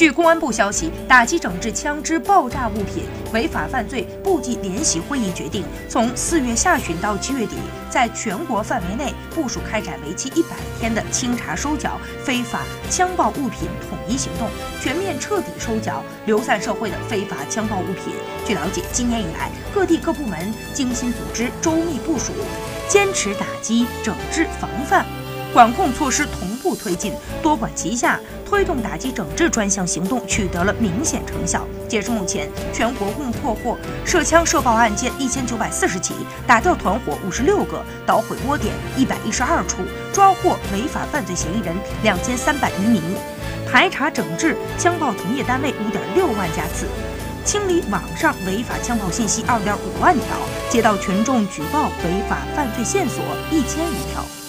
据公安部消息，打击整治枪支爆炸物品违法犯罪部际联席会议决定，从4月下旬到7月底，在全国范围内部署开展为期100天的清查收缴非法枪爆物品统一行动，全面彻底收缴流散社会的非法枪爆物品。据了解，今年以来，各地各部门精心组织、周密部署，坚持打击、整治、防范。 管控措施同步推进，多管齐下，推动打击整治专项行动取得了明显成效。截至目前，全国共破获涉枪涉爆案件1940起，打掉团伙56个，捣毁窝点112处，抓获违法犯罪嫌疑人2300余名，排查整治枪爆从业单位5.6万家次。 清理网上违法枪炮信息2.5万条，接到群众举报违法犯罪线索1000余条。